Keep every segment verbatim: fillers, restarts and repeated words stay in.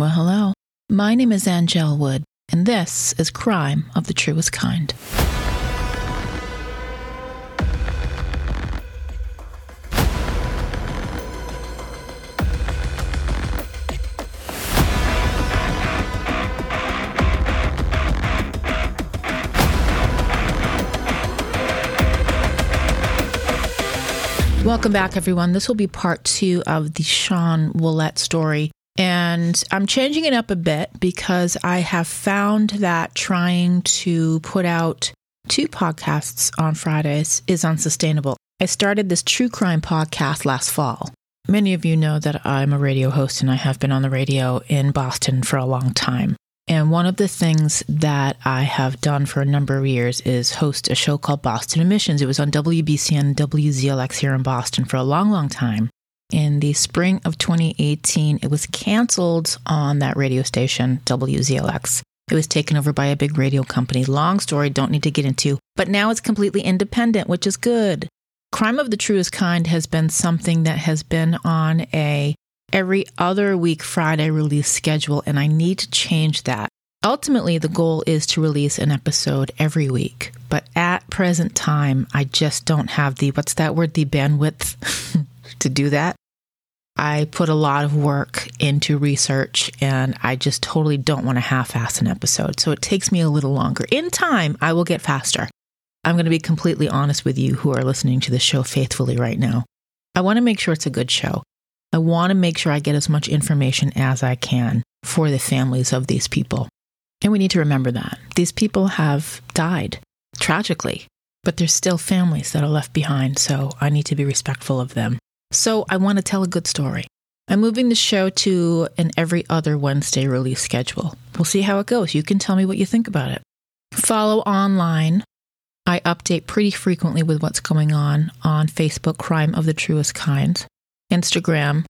Well, hello. My name is Angel Wood, and this is Crime of the Truest Kind. Welcome back, everyone. This will be part two of the Sean Ouellette story. And I'm changing it up a bit because I have found that trying to put out two podcasts on Fridays is unsustainable. I started this true crime podcast last fall. Many of you know that I'm a radio host and I have been on the radio in Boston for a long time. And one of the things that I have done for a number of years is host a show called Boston Emissions. It was on W B C N, W Z L X here in Boston for a long, long time. In the spring of twenty eighteen, it was canceled on that radio station, W Z L X. It was taken over by a big radio company. Long story, don't need to get into. But now it's completely independent, which is good. Crime of the Truest Kind has been something that has been on a every other week Friday release schedule, and I need to change that. Ultimately, the goal is to release an episode every week. But at present time, I just don't have the, what's that word, the bandwidth to do that. I put a lot of work into research, and I just totally don't want to half-ass an episode. So it takes me a little longer. In time, I will get faster. I'm going to be completely honest with you who are listening to the show faithfully right now. I want to make sure it's a good show. I want to make sure I get as much information as I can for the families of these people. And we need to remember that. These people have died, tragically, but there's still families that are left behind, so I need to be respectful of them. So I want to tell a good story. I'm moving the show to an every other Wednesday release schedule. We'll see how it goes. You can tell me what you think about it. Follow online. I update pretty frequently with what's going on on Facebook, Crime of the Truest Kind. Instagram,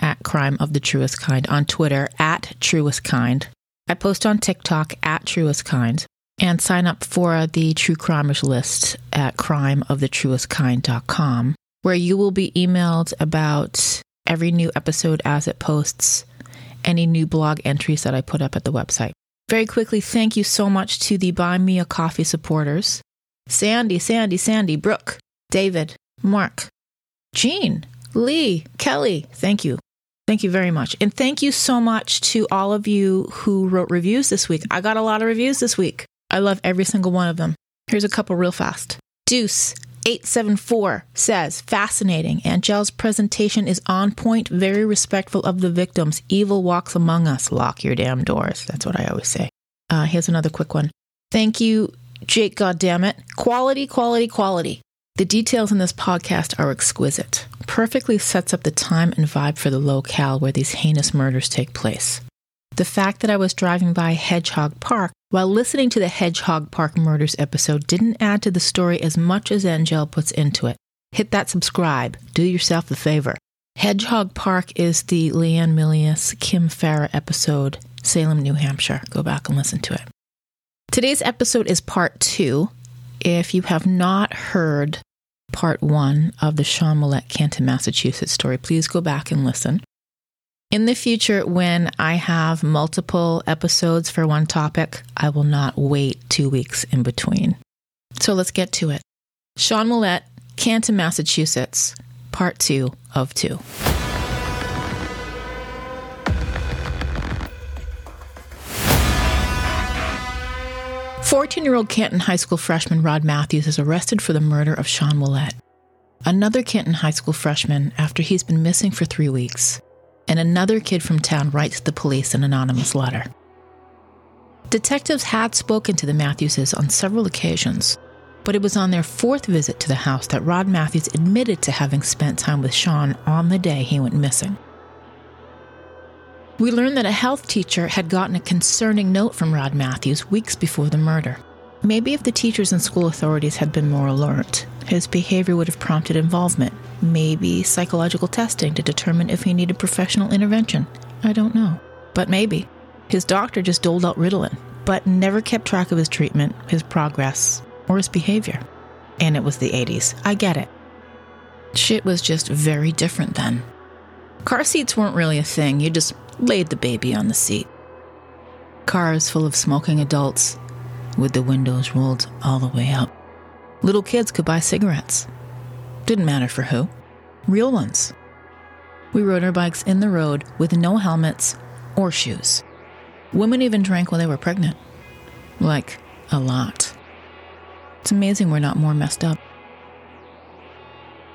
at Crime of the Truest Kind, on Twitter, at Truest Kind. I post on TikTok, at Truest Kind, and sign up for the True Crimers list at crime of the truest kind dot com, where you will be emailed about every new episode as it posts, any new blog entries that I put up at the website. Very quickly, thank you so much to the Buy Me a Coffee supporters. Sandy, Sandy, Sandy, Brooke, David, Mark, Jean, Lee, Kelly, thank you. Thank you very much. And thank you so much to all of you who wrote reviews this week. I got a lot of reviews this week. I love every single one of them. Here's a couple real fast. Deuce eight seven four says, fascinating. Angel's presentation is on point, very respectful of the victims. Evil walks among us. Lock your damn doors. That's what I always say. Uh, here's another quick one. Thank you, Jake, goddammit. Quality, quality, quality. The details in this podcast are exquisite. Perfectly sets up the time and vibe for the locale where these heinous murders take place. The fact that I was driving by Hedgehog Park while listening to the Hedgehog Park murders episode didn't add to the story as much as Angel puts into it. Hit that subscribe. Do yourself the favor. Hedgehog Park is the Leanne Milius, Kim Farah episode, Salem, New Hampshire. Go back and listen to it. Today's episode is part two. If you have not heard part one of the Sean Ouellette Canton, Massachusetts story, please go back and listen. In the future, when I have multiple episodes for one topic, I will not wait two weeks in between. So let's get to it. Sean Ouellette, Canton, Massachusetts, part two of two. fourteen-year-old Canton High School freshman Rod Matthews is arrested for the murder of Sean Ouellette, another Canton High School freshman, after he's been missing for three weeks. And another kid from town writes the police an anonymous letter. Detectives had spoken to the Matthewses on several occasions, but it was on their fourth visit to the house that Rod Matthews admitted to having spent time with Sean on the day he went missing. We learned that a health teacher had gotten a concerning note from Rod Matthews weeks before the murder. Maybe if the teachers and school authorities had been more alert, his behavior would have prompted involvement, maybe psychological testing to determine if he needed professional intervention. I don't know. But maybe. His doctor just doled out Ritalin, but never kept track of his treatment, his progress, or his behavior. And it was the eighties. I get it. Shit was just very different then. Car seats weren't really a thing. You just laid the baby on the seat. Cars full of smoking adults with the windows rolled all the way up. Little kids could buy cigarettes. Didn't matter for who. Real ones. We rode our bikes in the road with no helmets or shoes. Women even drank when they were pregnant. Like, a lot. It's amazing we're not more messed up.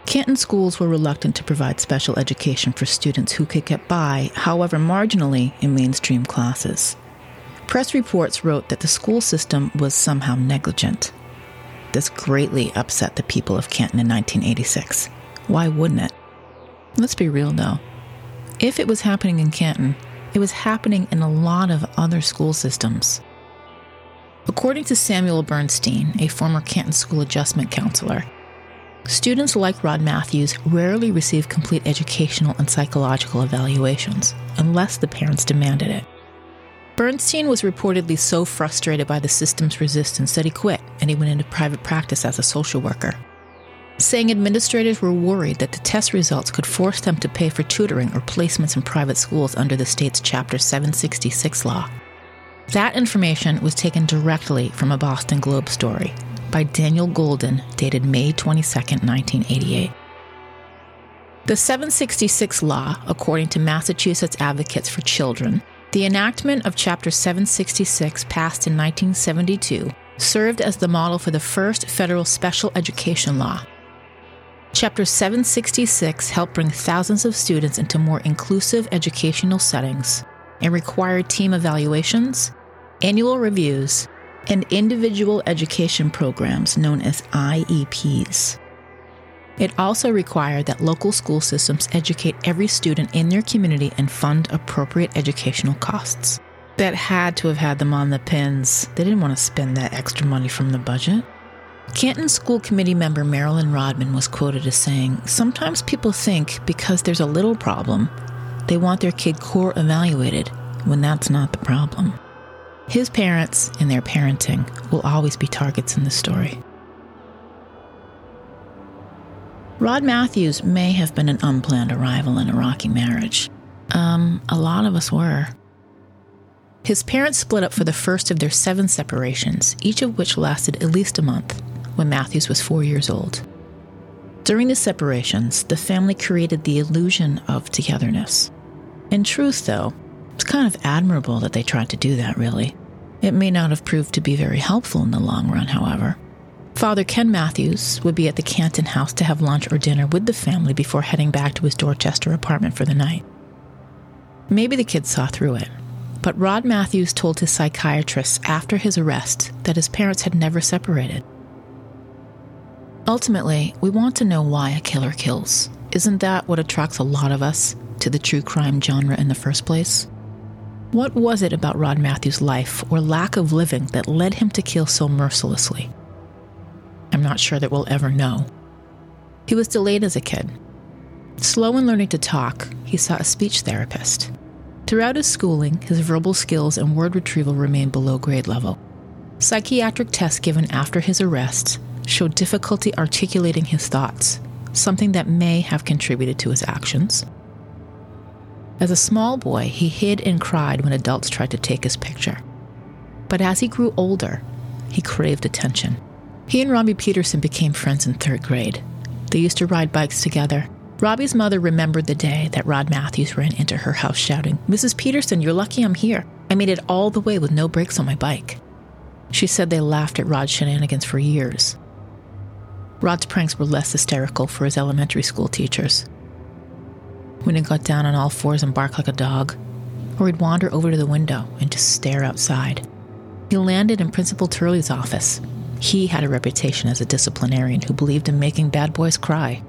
Canton schools were reluctant to provide special education for students who could get by, however marginally, in mainstream classes. Press reports wrote that the school system was somehow negligent. This greatly upset the people of Canton in nineteen eighty-six. Why wouldn't it? Let's be real, though. If it was happening in Canton, it was happening in a lot of other school systems. According to Samuel Bernstein, a former Canton School Adjustment Counselor, students like Rod Matthews rarely receive complete educational and psychological evaluations, unless the parents demanded it. Bernstein was reportedly so frustrated by the system's resistance that he quit and he went into private practice as a social worker, saying administrators were worried that the test results could force them to pay for tutoring or placements in private schools under the state's Chapter seven sixty-six law. That information was taken directly from a Boston Globe story by Daniel Golden, dated May twenty-second, nineteen eighty-eight. The seven sixty-six law, according to Massachusetts Advocates for Children, the enactment of Chapter seven sixty-six, passed in nineteen seventy-two, served as the model for the first federal special education law. Chapter seven sixty-six helped bring thousands of students into more inclusive educational settings and required team evaluations, annual reviews, and individual education programs known as I E Ps. It also required that local school systems educate every student in their community and fund appropriate educational costs. That had to have had them on the pins. They didn't want to spend that extra money from the budget. Canton School Committee member Marilyn Rodman was quoted as saying, "Sometimes people think because there's a little problem, they want their kid core evaluated when that's not the problem." His parents and their parenting will always be targets in this story. Rod Matthews may have been an unplanned arrival in a rocky marriage. Um, a lot of us were. His parents split up for the first of their seven separations, each of which lasted at least a month, when Matthews was four years old. During the separations, the family created the illusion of togetherness. In truth, though, it's kind of admirable that they tried to do that, really. It may not have proved to be very helpful in the long run, however. Father Ken Matthews would be at the Canton house to have lunch or dinner with the family before heading back to his Dorchester apartment for the night. Maybe the kids saw through it, but Rod Matthews told his psychiatrist after his arrest that his parents had never separated. Ultimately, we want to know why a killer kills. Isn't that what attracts a lot of us to the true crime genre in the first place? What was it about Rod Matthews' life or lack of living that led him to kill so mercilessly? I'm not sure that we'll ever know. He was delayed as a kid. Slow in learning to talk, he sought a speech therapist. Throughout his schooling, his verbal skills and word retrieval remained below grade level. Psychiatric tests given after his arrest showed difficulty articulating his thoughts, something that may have contributed to his actions. As a small boy, he hid and cried when adults tried to take his picture. But as he grew older, he craved attention. He and Robbie Peterson became friends in third grade. They used to ride bikes together. Robbie's mother remembered the day that Rod Matthews ran into her house shouting, "Missus Peterson, you're lucky I'm here. I made it all the way with no brakes on my bike." She said they laughed at Rod's shenanigans for years. Rod's pranks were less hysterical for his elementary school teachers. When he got down on all fours and barked like a dog, or he'd wander over to the window and just stare outside. He landed in Principal Turley's office. He had a reputation as a disciplinarian who believed in making bad boys cry.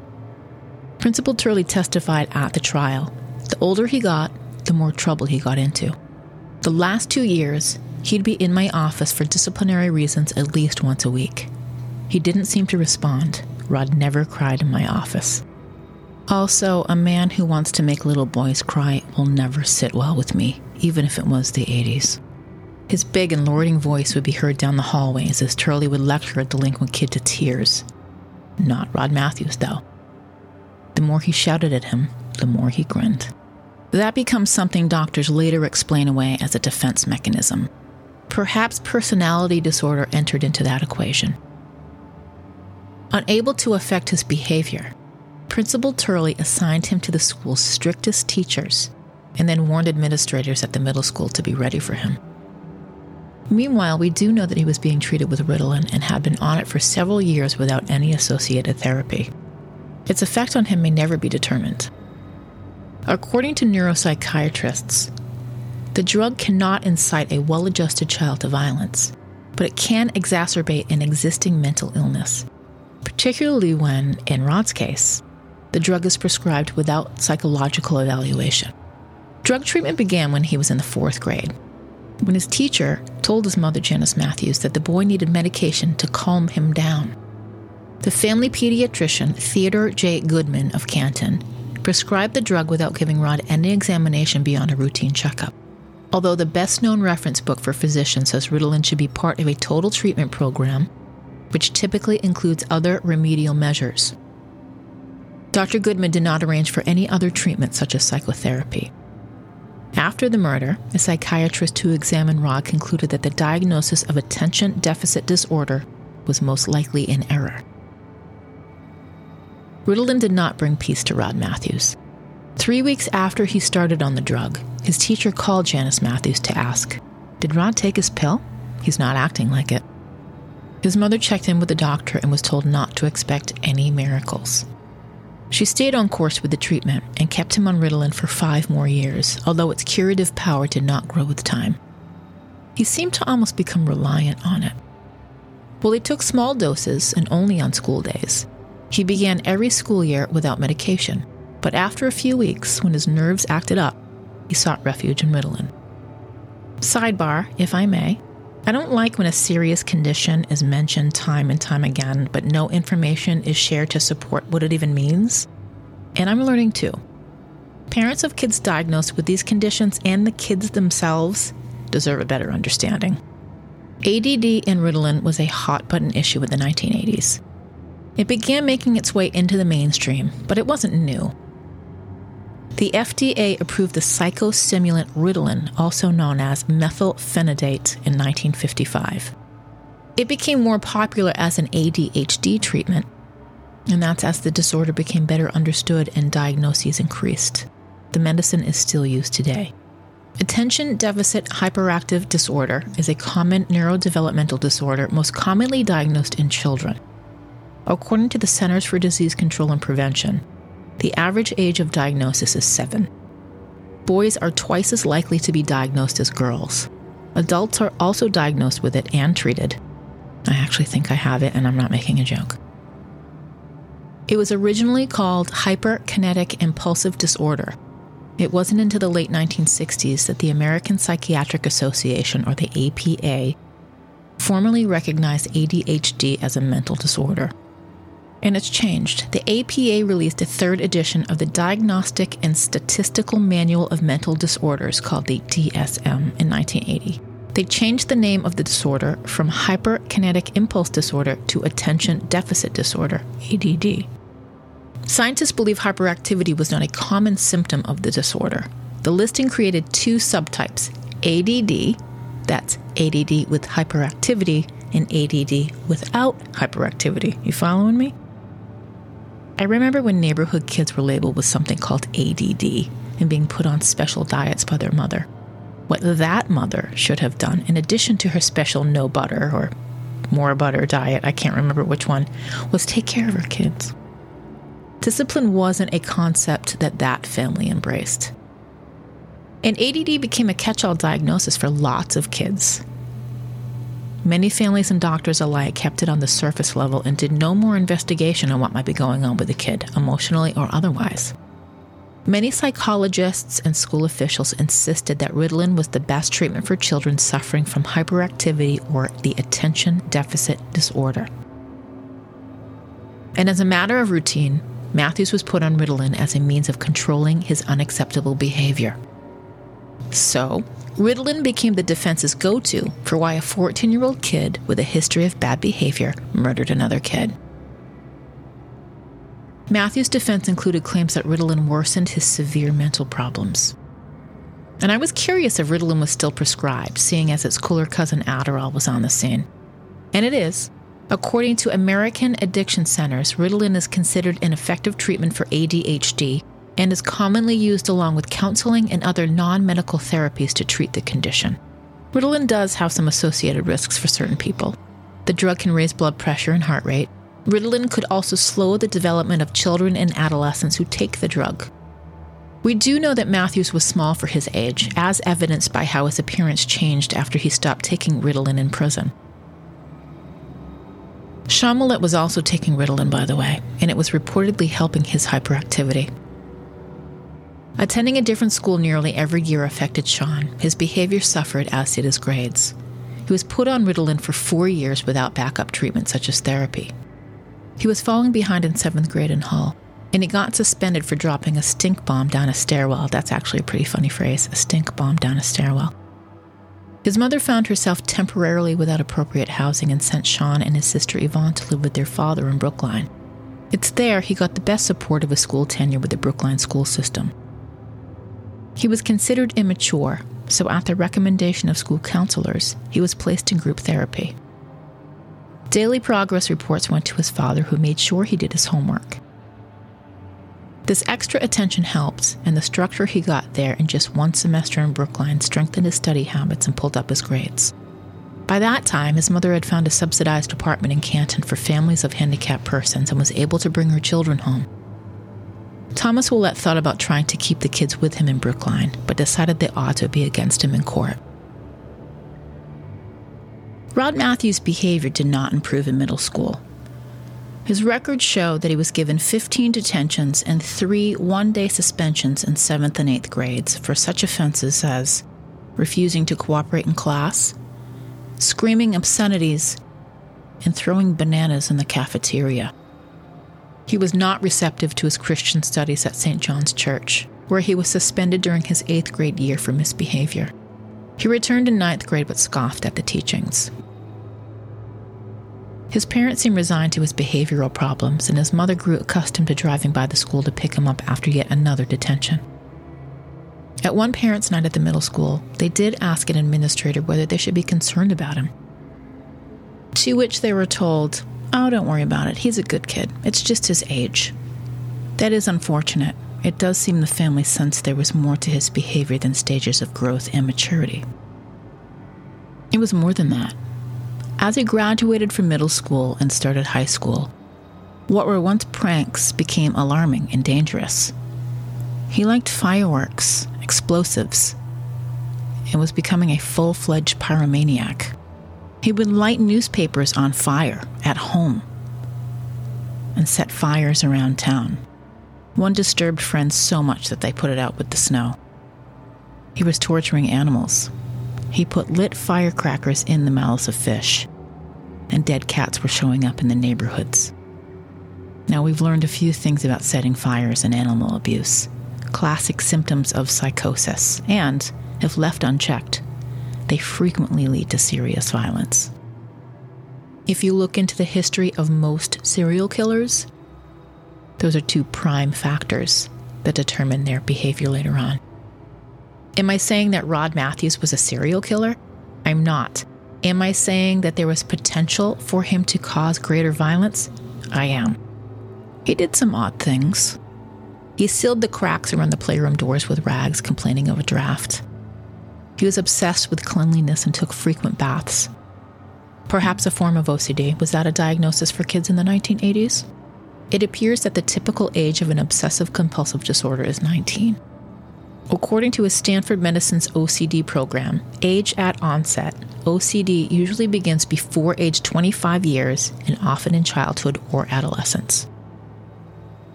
Principal Turley testified at the trial. The older he got, the more trouble he got into. The last two years, he'd be in my office for disciplinary reasons at least once a week. He didn't seem to respond. Rod never cried in my office. Also, a man who wants to make little boys cry will never sit well with me, even if it was the eighties. His big and lording voice would be heard down the hallways as Turley would lecture a delinquent kid to tears. Not Rod Matthews, though. The more he shouted at him, the more he grinned. That becomes something doctors later explain away as a defense mechanism. Perhaps personality disorder entered into that equation. Unable to affect his behavior, Principal Turley assigned him to the school's strictest teachers and then warned administrators at the middle school to be ready for him. Meanwhile, we do know that he was being treated with Ritalin and had been on it for several years without any associated therapy. Its effect on him may never be determined. According to neuropsychiatrists, the drug cannot incite a well-adjusted child to violence, but it can exacerbate an existing mental illness, particularly when, in Rod's case, the drug is prescribed without psychological evaluation. Drug treatment began when he was in the fourth grade, when his teacher told his mother, Janice Matthews, that the boy needed medication to calm him down. The family pediatrician, Theodore J. Goodman of Canton, prescribed the drug without giving Rod any examination beyond a routine checkup. Although the best-known reference book for physicians says Ritalin should be part of a total treatment program, which typically includes other remedial measures, Doctor Goodman did not arrange for any other treatment such as psychotherapy. After the murder, a psychiatrist who examined Rod concluded that the diagnosis of attention deficit disorder was most likely in error. Ritalin did not bring peace to Rod Matthews. Three weeks after he started on the drug, his teacher called Janice Matthews to ask, "Did Rod take his pill? He's not acting like it." His mother checked in with the doctor and was told not to expect any miracles. She stayed on course with the treatment and kept him on Ritalin for five more years, although its curative power did not grow with time. He seemed to almost become reliant on it. While he took small doses and only on school days, he began every school year without medication, but after a few weeks, when his nerves acted up, he sought refuge in Ritalin. Sidebar, if I may, I don't like when a serious condition is mentioned time and time again, but no information is shared to support what it even means. And I'm learning too. Parents of kids diagnosed with these conditions and the kids themselves deserve a better understanding. A D D and Ritalin was a hot-button issue in the nineteen eighties. It began making its way into the mainstream, but it wasn't new. The F D A approved the psychostimulant Ritalin, also known as methylphenidate, in nineteen fifty-five. It became more popular as an A D H D treatment, and that's as the disorder became better understood and diagnoses increased. The medicine is still used today. Attention deficit hyperactive disorder is a common neurodevelopmental disorder most commonly diagnosed in children. According to the Centers for Disease Control and Prevention, the average age of diagnosis is seven. Boys are twice as likely to be diagnosed as girls. Adults are also diagnosed with it and treated. I actually think I have it, and I'm not making a joke. It was originally called hyperkinetic impulsive disorder. It wasn't until the late nineteen sixties that the American Psychiatric Association, or the A P A, formally recognized A D H D as a mental disorder. And it's changed. The A P A released a third edition of the Diagnostic and Statistical Manual of Mental Disorders, called the D S M, in nineteen eighty. They changed the name of the disorder from hyperkinetic impulse disorder to attention deficit disorder, A D D. Scientists believe hyperactivity was not a common symptom of the disorder. The listing created two subtypes, A D D, that's A D D with hyperactivity, and A D D without hyperactivity. You following me? I remember when neighborhood kids were labeled with something called A D D and being put on special diets by their mother. What that mother should have done, in addition to her special no butter or more butter diet, I can't remember which one, was take care of her kids. Discipline wasn't a concept that that family embraced. And A D D became a catch-all diagnosis for lots of kids. Many families and doctors alike kept it on the surface level and did no more investigation on what might be going on with the kid, emotionally or otherwise. Many psychologists and school officials insisted that Ritalin was the best treatment for children suffering from hyperactivity or the attention deficit disorder. And as a matter of routine, Matthews was put on Ritalin as a means of controlling his unacceptable behavior. So, Ritalin became the defense's go-to for why a fourteen-year-old kid with a history of bad behavior murdered another kid. Matthews' defense included claims that Ritalin worsened his severe mental problems. And I was curious if Ritalin was still prescribed, seeing as its cooler cousin Adderall was on the scene. And it is. According to American Addiction Centers, Ritalin is considered an effective treatment for A D H D and is commonly used along with counseling and other non-medical therapies to treat the condition. Ritalin does have some associated risks for certain people. The drug can raise blood pressure and heart rate. Ritalin could also slow the development of children and adolescents who take the drug. We do know that Matthews was small for his age, as evidenced by how his appearance changed after he stopped taking Ritalin in prison. Sean Millett was also taking Ritalin, by the way, and it was reportedly helping his hyperactivity. Attending a different school nearly every year affected Sean. His behavior suffered, as did his grades. He was put on Ritalin for four years without backup treatment, such as therapy. He was falling behind in seventh grade in Hull, and he got suspended for dropping a stink bomb down a stairwell. That's actually a pretty funny phrase, a stink bomb down a stairwell. His mother found herself temporarily without appropriate housing and sent Sean and his sister Yvonne to live with their father in Brookline. It's there he got the best support of his school tenure with the Brookline school system. He was considered immature, so at the recommendation of school counselors, he was placed in group therapy. Daily progress reports went to his father, who made sure he did his homework. This extra attention helped, and the structure he got there in just one semester in Brookline strengthened his study habits and pulled up his grades. By that time, his mother had found a subsidized apartment in Canton for families of handicapped persons and was able to bring her children home. Thomas Ouellette thought about trying to keep the kids with him in Brookline, but decided they ought to be against him in court. Rod Matthews' behavior did not improve in middle school. His records show that he was given fifteen detentions and three one-day suspensions in seventh and eighth grades for such offenses as refusing to cooperate in class, screaming obscenities, and throwing bananas in the cafeteria. He was not receptive to his Christian studies at Saint John's Church, where he was suspended during his eighth grade year for misbehavior. He returned in ninth grade but scoffed at the teachings. His parents seemed resigned to his behavioral problems, and his mother grew accustomed to driving by the school to pick him up after yet another detention. At one parents' night at the middle school, they did ask an administrator whether they should be concerned about him, to which they were told, "Oh, don't worry about it. He's a good kid. It's just his age." That is unfortunate. It does seem the family sensed there was more to his behavior than stages of growth and maturity. It was more than that. As he graduated from middle school and started high school, what were once pranks became alarming and dangerous. He liked fireworks, explosives, and was becoming a full-fledged pyromaniac. He would light newspapers on fire at home and set fires around town. One disturbed friends so much that they put it out with the snow. He was torturing animals. He put lit firecrackers in the mouths of fish, and dead cats were showing up in the neighborhoods. Now, we've learned a few things about setting fires and animal abuse, classic symptoms of psychosis, and, if left unchecked, they frequently lead to serious violence. If you look into the history of most serial killers, those are two prime factors that determine their behavior later on. Am I saying that Rod Matthews was a serial killer? I'm not. Am I saying that there was potential for him to cause greater violence? I am. He did some odd things. He sealed the cracks around the playroom doors with rags, complaining of a draft. He was obsessed with cleanliness and took frequent baths. Perhaps a form of O C D. Was that a diagnosis for kids in the nineteen eighties? It appears that the typical age of an obsessive-compulsive disorder is nineteen. According to a Stanford Medicine's O C D program, age at onset, O C D usually begins before age twenty-five years and often in childhood or adolescence.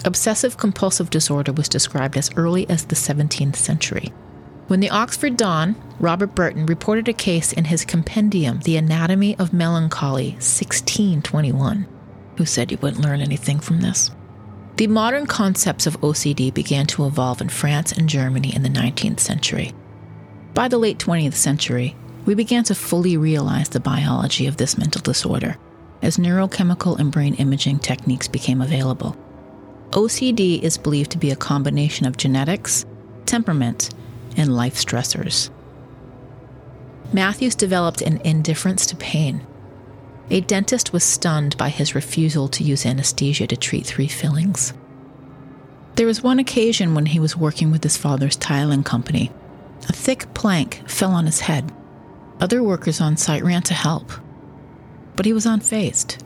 Obsessive-compulsive disorder was described as early as the seventeenth century. When the Oxford Don, Robert Burton, reported a case in his compendium, The Anatomy of Melancholy, sixteen twenty-one. Who said you wouldn't learn anything from this? The modern concepts of O C D began to evolve in France and Germany in the nineteenth century. By the late twentieth century, we began to fully realize the biology of this mental disorder as neurochemical and brain imaging techniques became available. O C D is believed to be a combination of genetics, temperament, and life stressors. Matthews developed an indifference to pain. A dentist was stunned by his refusal to use anesthesia to treat three fillings. There was one occasion when he was working with his father's tiling company. A thick plank fell on his head. Other workers on site ran to help. But he was unfazed.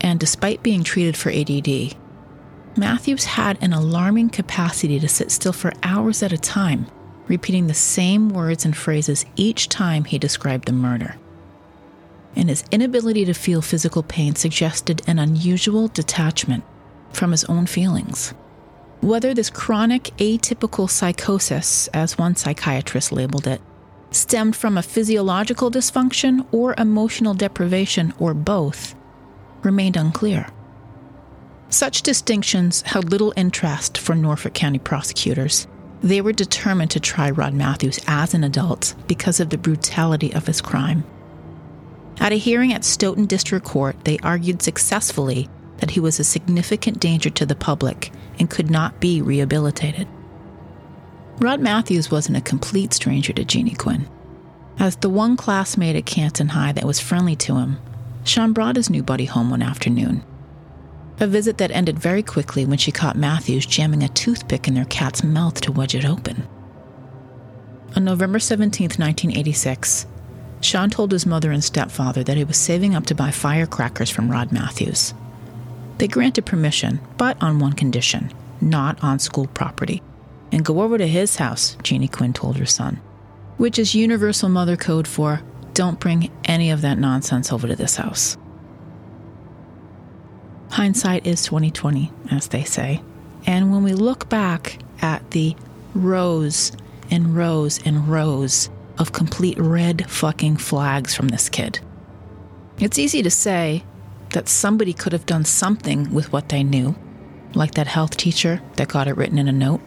And despite being treated for A D D, Matthews had an alarming capacity to sit still for hours at a time, repeating the same words and phrases each time he described the murder. And his inability to feel physical pain suggested an unusual detachment from his own feelings. Whether this chronic atypical psychosis, as one psychiatrist labeled it, stemmed from a physiological dysfunction or emotional deprivation or both, remained unclear. Such distinctions held little interest for Norfolk County prosecutors. They were determined to try Rod Matthews as an adult because of the brutality of his crime. At a hearing at Stoughton District Court, they argued successfully that he was a significant danger to the public and could not be rehabilitated. Rod Matthews wasn't a complete stranger to Jeannie Quinn. As the one classmate at Canton High that was friendly to him, Sean brought his new buddy home one afternoon. A visit that ended very quickly when she caught Matthews jamming a toothpick in their cat's mouth to wedge it open. On November seventeenth, nineteen eighty-six, Sean told his mother and stepfather that he was saving up to buy firecrackers from Rod Matthews. They granted permission, but on one condition, not on school property. And go over to his house, Jeannie Quinn told her son, which is universal mother code for, don't bring any of that nonsense over to this house. Hindsight is twenty twenty, as they say. And when we look back at the rows and rows and rows of complete red fucking flags from this kid, it's easy to say that somebody could have done something with what they knew, like that health teacher that got it written in a note.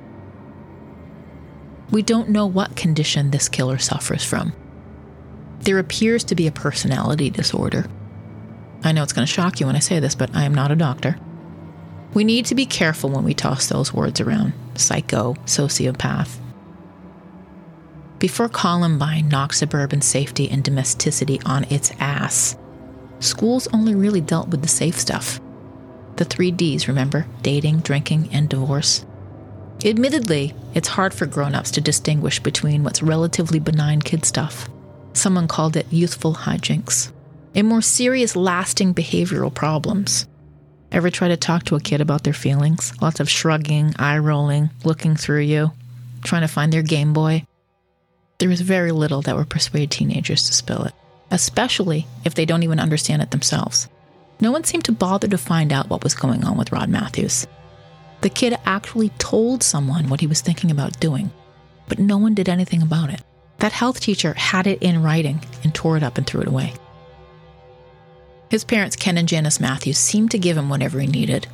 We don't know what condition this killer suffers from. There appears to be a personality disorder. I know it's going to shock you when I say this, but I am not a doctor. We need to be careful when we toss those words around. Psycho, sociopath. Before Columbine knocked suburban safety and domesticity on its ass, schools only really dealt with the safe stuff. The three D's, remember? Dating, drinking, and divorce. Admittedly, it's hard for grown-ups to distinguish between what's relatively benign kid stuff. Someone called it youthful hijinks. And more serious, lasting behavioral problems. Ever try to talk to a kid about their feelings? Lots of shrugging, eye-rolling, looking through you, trying to find their Game Boy. There is very little that would persuade teenagers to spill it, especially if they don't even understand it themselves. No one seemed to bother to find out what was going on with Rod Matthews. The kid actually told someone what he was thinking about doing, but no one did anything about it. That health teacher had it in writing and tore it up and threw it away. His parents, Ken and Janice Matthews, seemed to give him whatever he needed.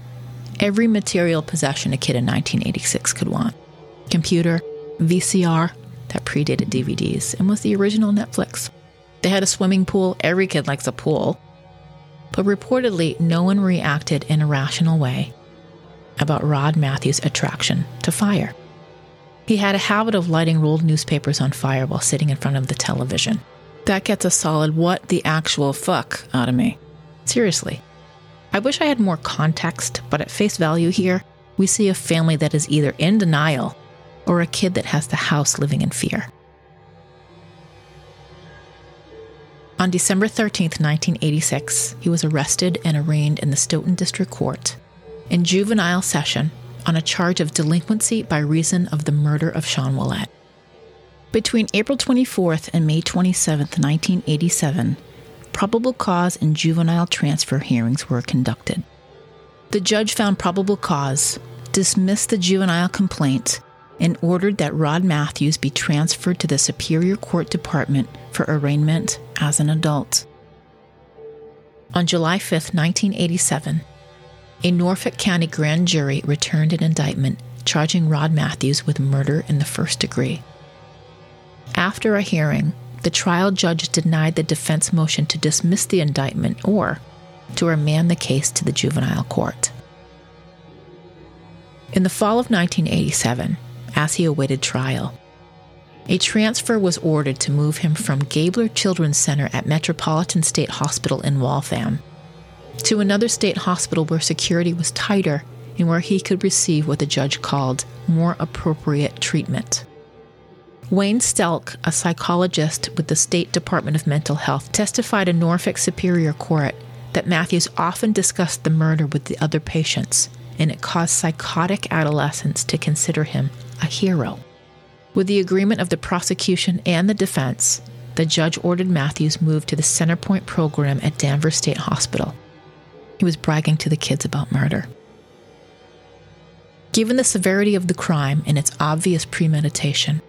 Every material possession a kid in nineteen eighty-six could want. Computer, V C R, that predated D V Ds, and was the original Netflix. They had a swimming pool. Every kid likes a pool. But reportedly, no one reacted in a rational way about Rod Matthews' attraction to fire. He had a habit of lighting rolled newspapers on fire while sitting in front of the television. That gets a solid what the actual fuck out of me. Seriously. I wish I had more context, but at face value here, we see a family that is either in denial or a kid that has the house living in fear. On December thirteenth, nineteen eighty-six, he was arrested and arraigned in the Stoughton District Court in juvenile session on a charge of delinquency by reason of the murder of Sean Ouellette. Between April twenty-fourth and May twenty-seventh, nineteen eighty-seven, probable cause and juvenile transfer hearings were conducted. The judge found probable cause, dismissed the juvenile complaint, and ordered that Rod Matthews be transferred to the Superior Court Department for arraignment as an adult. On July fifth, nineteen eighty-seven, a Norfolk County grand jury returned an indictment charging Rod Matthews with murder in the first degree. After a hearing, the trial judge denied the defense motion to dismiss the indictment or to remand the case to the juvenile court. In the fall of nineteen eighty-seven, as he awaited trial, a transfer was ordered to move him from Gabler Children's Center at Metropolitan State Hospital in Waltham to another state hospital where security was tighter and where he could receive what the judge called more appropriate treatment. Wayne Stelk, a psychologist with the State Department of Mental Health, testified in Norfolk Superior Court that Matthews often discussed the murder with the other patients, and it caused psychotic adolescents to consider him a hero. With the agreement of the prosecution and the defense, the judge ordered Matthews moved to the Centerpoint program at Danvers State Hospital. He was bragging to the kids about murder. Given the severity of the crime and its obvious premeditation,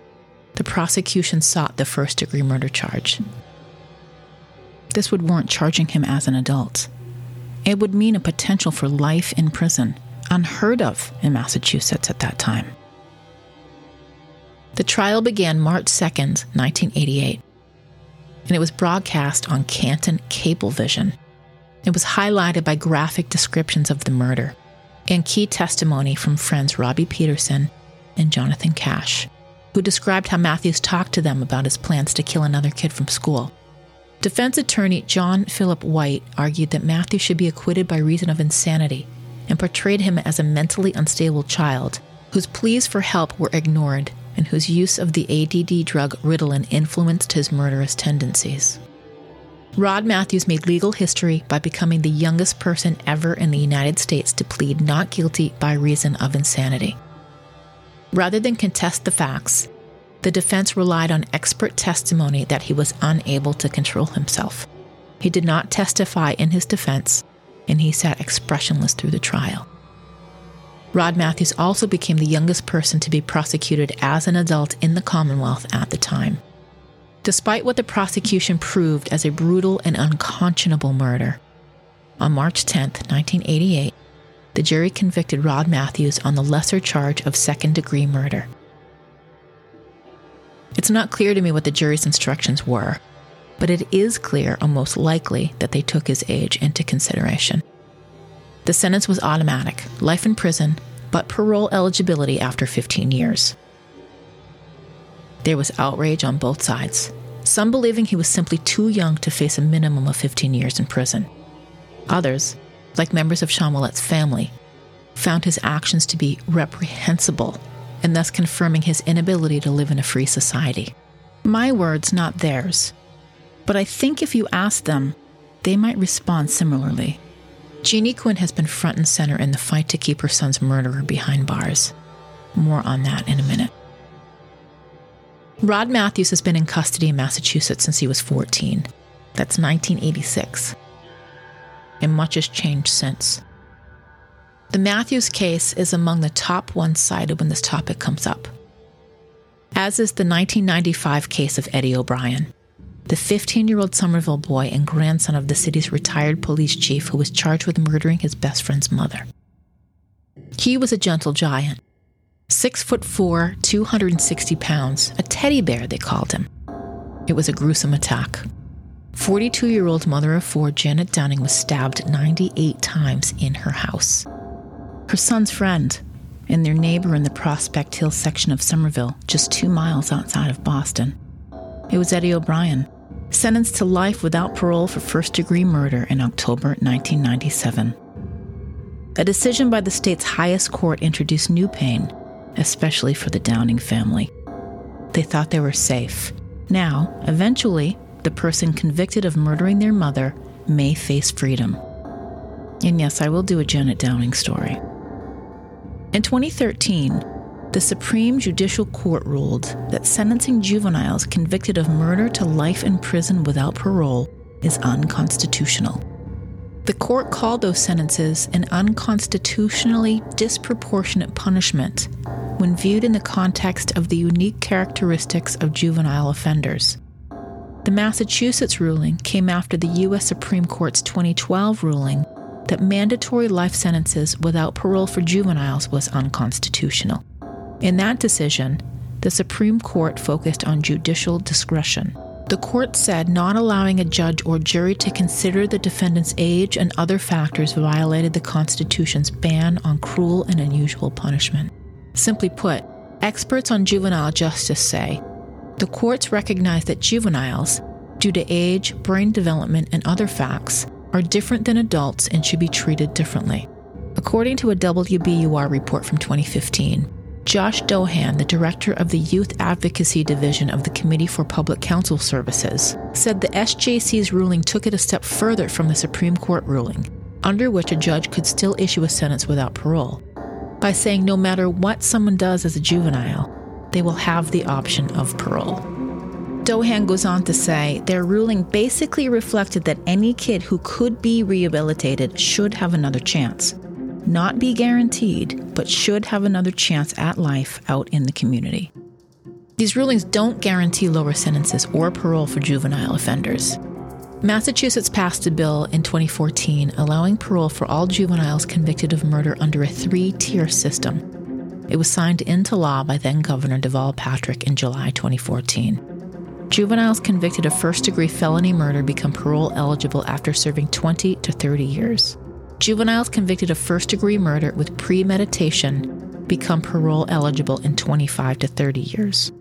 the prosecution sought the first-degree murder charge. This would warrant charging him as an adult. It would mean a potential for life in prison, unheard of in Massachusetts at that time. The trial began March second, nineteen eighty-eight, and it was broadcast on Canton Cablevision. It was highlighted by graphic descriptions of the murder and key testimony from friends Robbie Peterson and Jonathan Cash, who described how Matthews talked to them about his plans to kill another kid from school. Defense attorney John Philip White argued that Matthews should be acquitted by reason of insanity and portrayed him as a mentally unstable child whose pleas for help were ignored and whose use of the A D D drug Ritalin influenced his murderous tendencies. Rod Matthews made legal history by becoming the youngest person ever in the United States to plead not guilty by reason of insanity. Rather than contest the facts, the defense relied on expert testimony that he was unable to control himself. He did not testify in his defense, and he sat expressionless through the trial. Rod Matthews also became the youngest person to be prosecuted as an adult in the Commonwealth at the time. Despite what the prosecution proved as a brutal and unconscionable murder, on March tenth, nineteen eighty-eight, the jury convicted Rod Matthews on the lesser charge of second-degree murder. It's not clear to me what the jury's instructions were, but it is clear, almost likely, that they took his age into consideration. The sentence was automatic, life in prison, but parole eligibility after fifteen years. There was outrage on both sides, some believing he was simply too young to face a minimum of fifteen years in prison. Others, like members of Sean Ouellette's family, found his actions to be reprehensible and thus confirming his inability to live in a free society. My words, not theirs. But I think if you ask them, they might respond similarly. Jeannie Quinn has been front and center in the fight to keep her son's murderer behind bars. More on that in a minute. Rod Matthews has been in custody in Massachusetts since he was fourteen. That's nineteen eighty-six. And much has changed since. The Matthews case is among the top one-sided when this topic comes up, as is the nineteen ninety-five case of Eddie O'Brien, the fifteen-year-old Somerville boy and grandson of the city's retired police chief who was charged with murdering his best friend's mother. He was a gentle giant, six foot four, two hundred sixty pounds, a teddy bear, they called him. It was a gruesome attack. forty-two-year-old mother of four, Janet Downing, was stabbed ninety-eight times in her house. Her son's friend and their neighbor in the Prospect Hill section of Somerville, just two miles outside of Boston. It was Eddie O'Brien, sentenced to life without parole for first-degree murder in October nineteen ninety-seven. A decision by the state's highest court introduced new pain, especially for the Downing family. They thought they were safe. Now, eventually, the person convicted of murdering their mother may face freedom. And yes, I will do a Janet Downing story. In twenty thirteen, the Supreme Judicial Court ruled that sentencing juveniles convicted of murder to life in prison without parole is unconstitutional. The court called those sentences an unconstitutionally disproportionate punishment when viewed in the context of the unique characteristics of juvenile offenders. The Massachusetts ruling came after the U S Supreme Court's twenty twelve ruling that mandatory life sentences without parole for juveniles was unconstitutional. In that decision, the Supreme Court focused on judicial discretion, The court said not allowing a judge or jury to consider the defendant's age and other factors violated the Constitution's ban on cruel and unusual punishment. Simply put, experts on juvenile justice say the courts recognize that juveniles, due to age, brain development, and other facts, are different than adults and should be treated differently. According to a W B U R report from twenty fifteen, Josh Dohan, the director of the Youth Advocacy Division of the Committee for Public Counsel Services, said the S J C's ruling took it a step further from the Supreme Court ruling, under which a judge could still issue a sentence without parole, by saying no matter what someone does as a juvenile, they will have the option of parole. Dohan goes on to say, their ruling basically reflected that any kid who could be rehabilitated should have another chance. Not be guaranteed, but should have another chance at life out in the community. These rulings don't guarantee lower sentences or parole for juvenile offenders. Massachusetts passed a bill in twenty fourteen allowing parole for all juveniles convicted of murder under a three-tier system. It was signed into law by then-Governor Deval Patrick in July twenty fourteen. Juveniles convicted of first-degree felony murder become parole eligible after serving twenty to thirty years. Juveniles convicted of first-degree murder with premeditation become parole eligible in twenty-five to thirty years.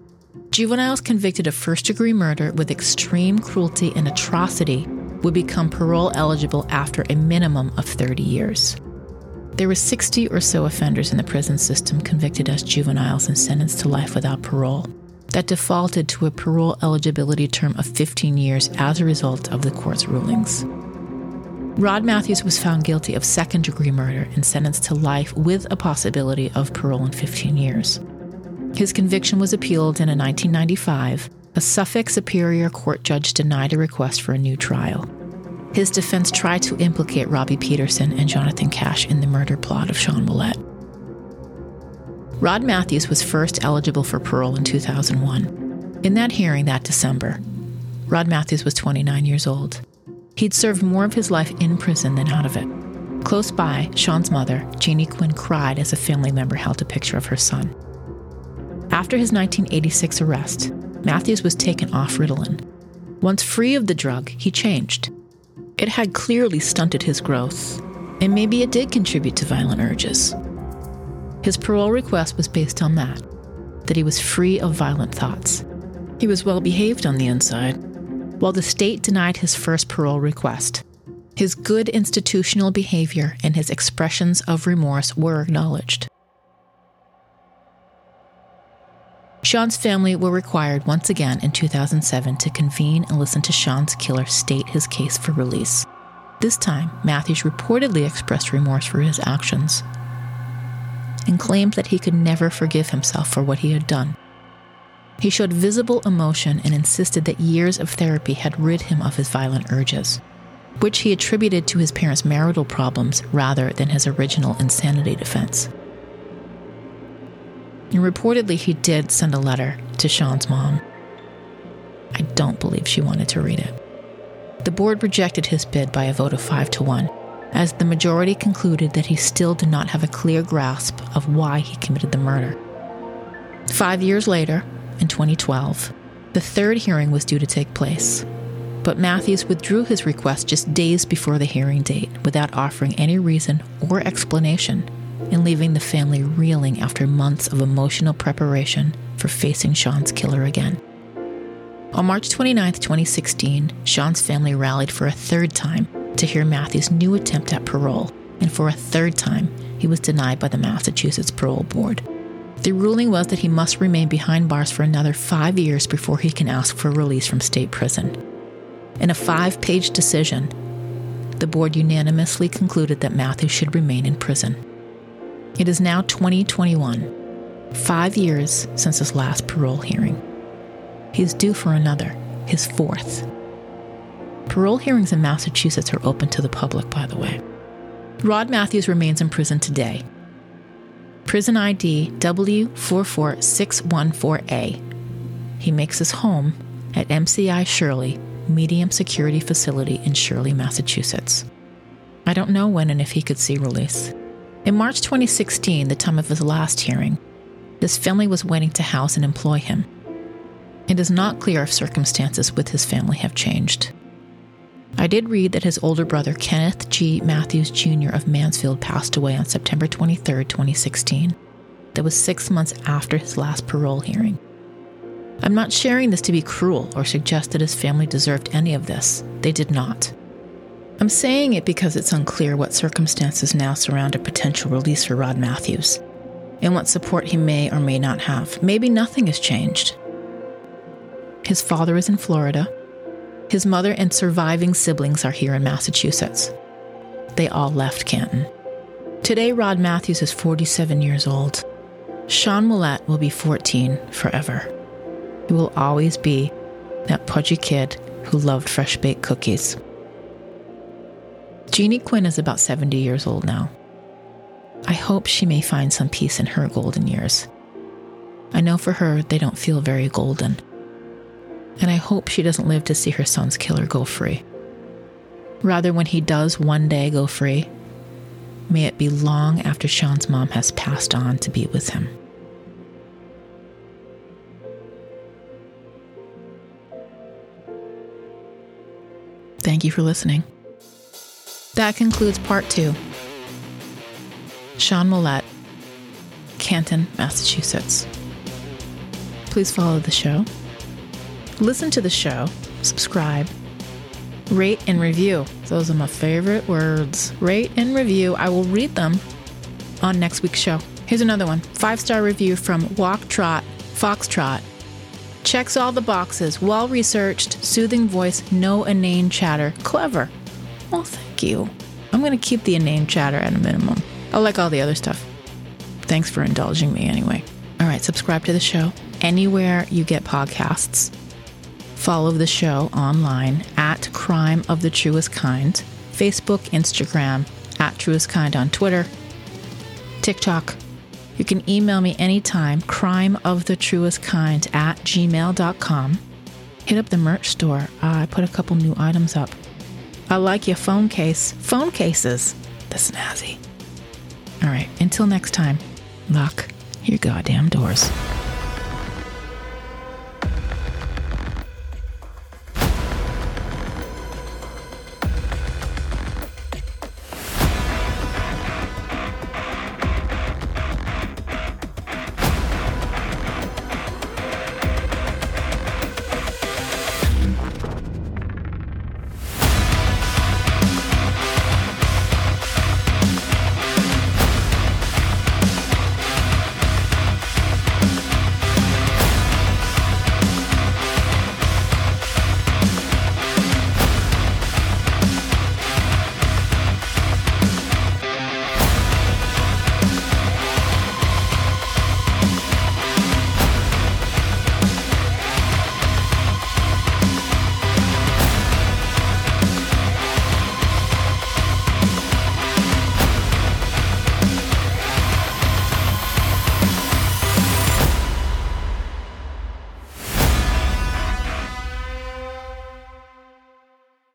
Juveniles convicted of first-degree murder with extreme cruelty and atrocity would become parole eligible after a minimum of thirty years. There were sixty or so offenders in the prison system convicted as juveniles and sentenced to life without parole. That defaulted to a parole eligibility term of fifteen years as a result of the court's rulings. Rod Matthews was found guilty of second-degree murder and sentenced to life with a possibility of parole in fifteen years. His conviction was appealed, and in nineteen ninety-five, a Suffolk Superior Court judge denied a request for a new trial. His defense tried to implicate Robbie Peterson and Jonathan Cash in the murder plot of Sean Ouellette. Rod Matthews was first eligible for parole in two thousand one. In that hearing that December, Rod Matthews was twenty-nine years old. He'd served more of his life in prison than out of it. Close by, Sean's mother, Jeannie Quinn, cried as a family member held a picture of her son. After his nineteen eighty-six arrest, Matthews was taken off Ritalin. Once free of the drug, he changed. It had clearly stunted his growth, and maybe it did contribute to violent urges. His parole request was based on that, that he was free of violent thoughts. He was well-behaved on the inside. While the state denied his first parole request, his good institutional behavior and his expressions of remorse were acknowledged. Sean's family were required once again in two thousand seven to convene and listen to Sean's killer state his case for release. This time, Matthews reportedly expressed remorse for his actions and claimed that he could never forgive himself for what he had done. He showed visible emotion and insisted that years of therapy had rid him of his violent urges, which he attributed to his parents' marital problems rather than his original insanity defense. And reportedly, he did send a letter to Sean's mom. I don't believe she wanted to read it. The board rejected his bid by a vote of five to one, as the majority concluded that he still did not have a clear grasp of why he committed the murder. Five years later, in twenty twelve, the third hearing was due to take place, but Matthews withdrew his request just days before the hearing date without offering any reason or explanation and leaving the family reeling after months of emotional preparation for facing Sean's killer again. On March twenty-ninth, twenty sixteen, Sean's family rallied for a third time to hear Matthews' new attempt at parole, and for a third time, he was denied by the Massachusetts Parole Board. The ruling was that he must remain behind bars for another five years before he can ask for release from state prison. In a five-page decision, the board unanimously concluded that Matthews should remain in prison. It is now twenty twenty-one, five years since his last parole hearing. He is due for another, his fourth. Parole hearings in Massachusetts are open to the public, by the way. Rod Matthews remains in prison today. Prison I D W four four six one four A. He makes his home at M C I Shirley, medium security facility in Shirley, Massachusetts. I don't know when and if he could see release. In March twenty sixteen, the time of his last hearing, this family was waiting to house and employ him. It is not clear if circumstances with his family have changed. I did read that his older brother, Kenneth G. Matthews, Junior of Mansfield, passed away on September twenty-third, twenty sixteen. That was six months after his last parole hearing. I'm not sharing this to be cruel or suggest that his family deserved any of this. They did not. I'm saying it because it's unclear what circumstances now surround a potential release for Rod Matthews, and what support he may or may not have. Maybe nothing has changed. His father is in Florida. His mother and surviving siblings are here in Massachusetts. They all left Canton. Today, Rod Matthews is forty-seven years old. Sean Ouellette will be fourteen forever. He will always be that pudgy kid who loved fresh-baked cookies. Jeannie Quinn is about seventy years old now. I hope she may find some peace in her golden years. I know for her, they don't feel very golden. And I hope she doesn't live to see her son's killer go free. Rather, when he does one day go free, may it be long after Sean's mom has passed on to be with him. Thank you for listening. That concludes part two. Sean Ouellette, Canton, Massachusetts. Please follow the show. Listen to the show. Subscribe. Rate and review. Those are my favorite words. Rate and review. I will read them on next week's show. Here's another one. Five-star review from Walk Trot, Foxtrot. Checks all the boxes. Well-researched, soothing voice, no inane chatter. Clever. Well, thank you. I'm going to keep the inane chatter at a minimum. I like all the other stuff. Thanks for indulging me anyway. All right, subscribe to the show anywhere you get podcasts. Follow the show online at Crime of the Truest Kind, Facebook, Instagram, at Truest Kind on Twitter, TikTok. You can email me anytime, crimeofthetruestkind at gmail dot com. Hit up the merch store. Uh, I put a couple new items up. I like your phone case. Phone cases. The snazzy. All right, until next time, lock your goddamn doors.